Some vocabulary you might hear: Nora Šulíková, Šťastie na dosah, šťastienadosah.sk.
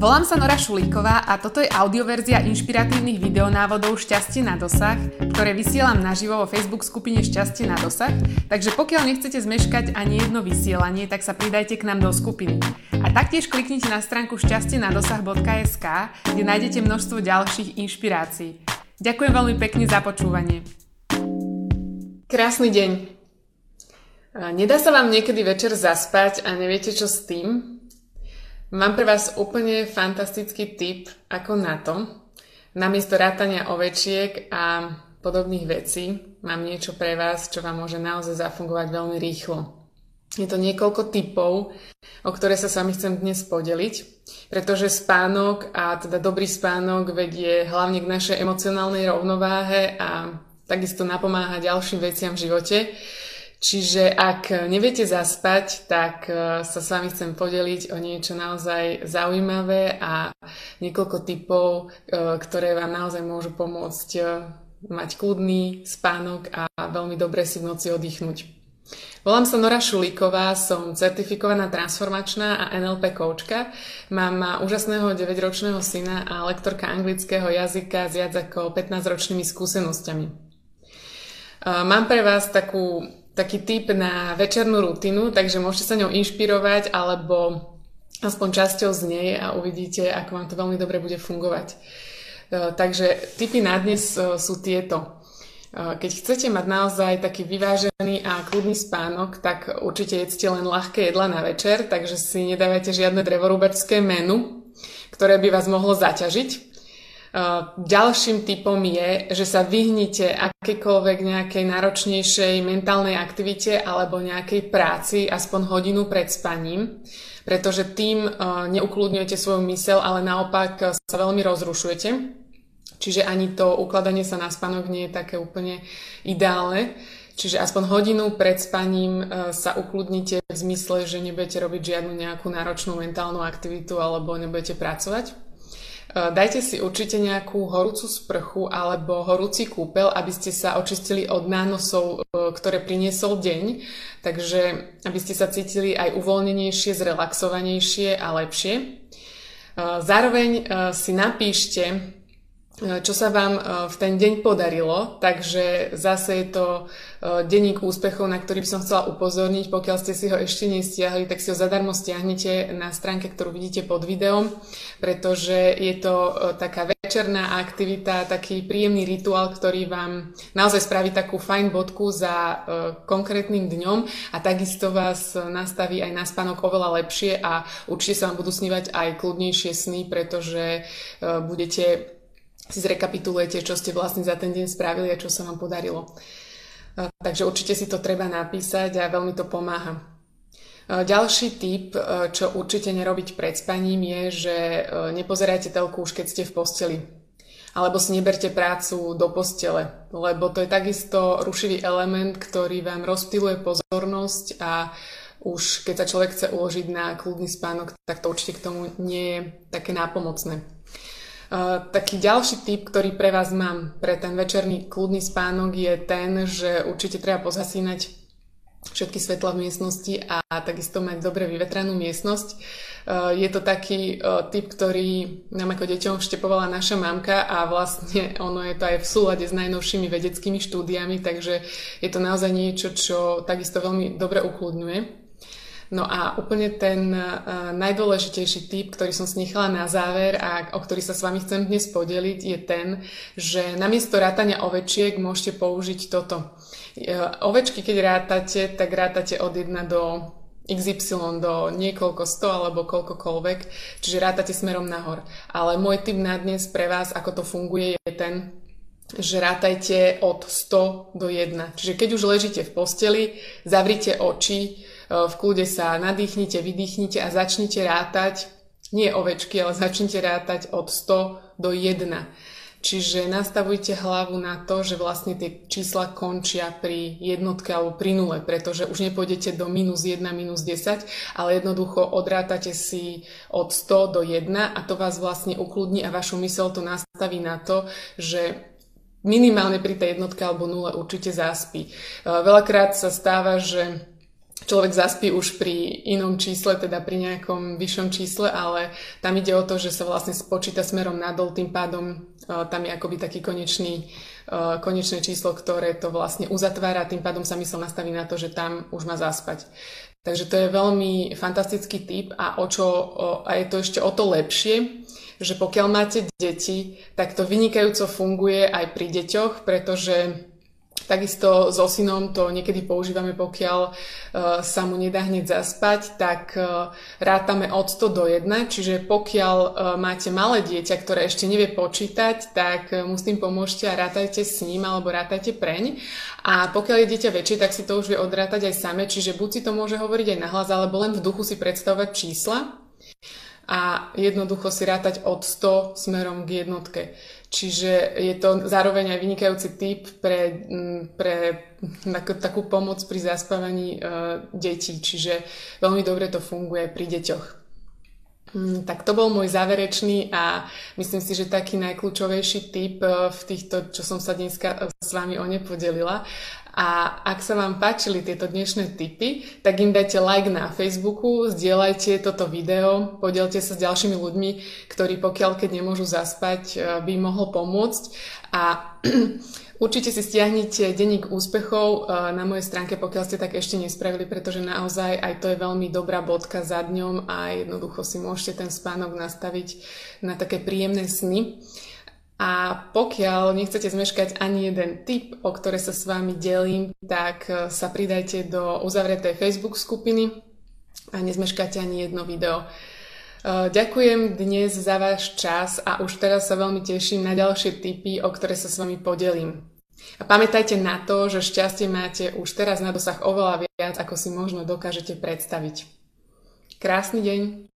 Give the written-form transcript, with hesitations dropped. Volám sa Nora Šulíková a toto je audioverzia inšpiratívnych videonávodov Šťastie na dosah, ktoré vysielam naživo vo Facebook skupine Šťastie na dosah, takže pokiaľ nechcete zmeškať ani jedno vysielanie, tak sa pridajte k nám do skupiny. A taktiež kliknite na stránku šťastienadosah.sk, kde nájdete množstvo ďalších inšpirácií. Ďakujem veľmi pekne za počúvanie. Krásny deň. Nedá sa vám niekedy večer zaspať a neviete čo s tým? Mám pre vás úplne fantastický tip, ako na to. Namiesto rátania ovečiek a podobných vecí mám niečo pre vás, čo vám môže naozaj zafungovať veľmi rýchlo. Je to niekoľko tipov, o ktoré sa s vami chcem dnes podeliť, pretože spánok a teda dobrý spánok vedie hlavne k našej emocionálnej rovnováhe a takisto napomáha ďalším veciam v živote. Čiže ak neviete zaspať, tak sa s vami chcem podeliť o niečo naozaj zaujímavé a niekoľko tipov, ktoré vám naozaj môžu pomôcť mať kľudný spánok a veľmi dobre si v noci oddychnúť. Volám sa Nora Šulíková, som certifikovaná transformačná a NLP koučka. Mám úžasného 9-ročného syna a lektorka anglického jazyka s viac ako 15-ročnými skúsenosťami. Mám pre vás taký tip na večernú rutinu, takže môžete sa ňou inšpirovať alebo aspoň časťou z nej a uvidíte, ako vám to veľmi dobre bude fungovať. Takže tipy na dnes sú tieto. Keď chcete mať naozaj taký vyvážený a kľudný spánok, tak určite jedzte len ľahké jedlá na večer, takže si nedávajte žiadne drevorúbačské menu, ktoré by vás mohlo zaťažiť. Ďalším tipom je, že sa vyhnite akékoľvek nejakej náročnejšej mentálnej aktivite alebo nejakej práci aspoň hodinu pred spaním, pretože tým neukludňujete svoju myseľ, ale naopak sa veľmi rozrušujete. Čiže ani to ukladanie sa na spánok nie je také úplne ideálne. Čiže aspoň hodinu pred spaním sa ukludnite v zmysle, že nebudete robiť žiadnu nejakú náročnú mentálnu aktivitu alebo nebudete pracovať. Dajte si určite nejakú horúcu sprchu alebo horúci kúpeľ, aby ste sa očistili od nánosov, ktoré priniesol deň, takže aby ste sa cítili aj uvoľnenejšie, zrelaxovanejšie a lepšie. Zároveň si napíšte, čo sa vám v ten deň podarilo, takže zase je to denník úspechov, na ktorý by som chcela upozorniť, pokiaľ ste si ho ešte nestiahli, tak si ho zadarmo stiahnite na stránke, ktorú vidíte pod videom, pretože je to taká večerná aktivita, taký príjemný rituál, ktorý vám naozaj spraví takú fajn bodku za konkrétnym dňom a takisto vás nastaví aj na spánok oveľa lepšie a určite sa vám budú snívať aj kľudnejšie sny, pretože budete si zrekapitulujete, čo ste vlastne za ten deň spravili a čo sa vám podarilo. Takže určite si to treba napísať a veľmi to pomáha. Ďalší tip, čo určite nerobiť pred spaním, je, že nepozerajte telku už keď ste v posteli. Alebo si neberte prácu do postele, lebo to je takisto rušivý element, ktorý vám rozptýluje pozornosť a už keď sa človek chce uložiť na kľudný spánok, tak to určite k tomu nie je také nápomocné. Taký ďalší tip, ktorý pre vás mám pre ten večerný kľudný spánok je ten, že určite treba pozhasínať všetky svetlá v miestnosti a takisto mať dobre vyvetranú miestnosť. Je to taký tip, ktorý nám ako deťom vštepovala naša mamka a vlastne ono je to aj v súlade s najnovšími vedeckými štúdiami, takže je to naozaj niečo, čo takisto veľmi dobre ukľudňuje. No a úplne ten najdôležitejší tip, ktorý som si nechala na záver a o ktorý sa s vami chcem dnes podeliť, je ten, že namiesto rátania ovečiek môžete použiť toto. Ovečky, keď rátate, tak rátate od 1 do XY, do niekoľko 100 alebo koľkokoľvek, čiže rátate smerom nahor. Ale môj tip na dnes pre vás, ako to funguje, je ten, že rátajte od 100 do 1. Čiže keď už ležíte v posteli, zavrite oči, v kľude sa nadýchnite, vydýchnite a začnite rátať, nie ovečky, ale začnite rátať od 100 do 1. Čiže nastavujte hlavu na to, že vlastne tie čísla končia pri jednotke alebo pri nule, pretože už nepôjdete do minus 1, minus 10, ale jednoducho odrátate si od 100 do 1 a to vás vlastne ukludní a vašu myseľ to nastaví na to, že minimálne pri tej jednotke alebo nule určite zaspí. Veľakrát sa stáva, že človek zaspí už pri inom čísle, teda pri nejakom vyššom čísle, ale tam ide o to, že sa vlastne spočíta smerom nadol, tým pádom tam je akoby taký konečné číslo, ktoré to vlastne uzatvára, tým pádom sa mysl nastaví na to, že tam už má zaspať. Takže to je veľmi fantastický tip a je to ešte o to lepšie, že pokiaľ máte deti, tak to vynikajúco funguje aj pri deťoch, pretože takisto so synom to niekedy používame, pokiaľ sa mu nedá hneď zaspať, tak rátame od 100 do 1, čiže pokiaľ máte malé dieťa, ktoré ešte nevie počítať, tak mu s tým pomôžte a rátajte s ním alebo rátajte preň. A pokiaľ je dieťa väčšie, tak si to už vie odrátať aj same, čiže buď si to môže hovoriť aj nahlas, alebo len v duchu si predstavovať čísla a jednoducho si rátať od 100 smerom k jednotke. Čiže je to zároveň aj vynikajúci tip pre takú pomoc pri zaspávaní detí. Čiže veľmi dobre to funguje pri deťoch. Tak to bol môj záverečný a myslím si, že taký najkľúčovejší tip v týchto, čo som sa dneska s vami o ne podelila. A ak sa vám páčili tieto dnešné tipy, tak im dajte like na Facebooku, zdieľajte toto video, podielte sa s ďalšími ľuďmi, ktorí keď nemôžu zaspať, by im mohlo pomôcť. A určite si stiahnite denník úspechov na mojej stránke, pokiaľ ste tak ešte nespravili, pretože naozaj aj to je veľmi dobrá bodka za dňom a jednoducho si môžete ten spánok nastaviť na také príjemné sny. A pokiaľ nechcete zmeškať ani jeden tip, o ktoré sa s vami delím, tak sa pridajte do uzavretej Facebook skupiny a nezmeškáte ani jedno video. Ďakujem dnes za váš čas a už teraz sa veľmi teším na ďalšie tipy, o ktoré sa s vami podelím. A pamätajte na to, že šťastie máte už teraz na dosah oveľa viac, ako si možno dokážete predstaviť. Krásny deň!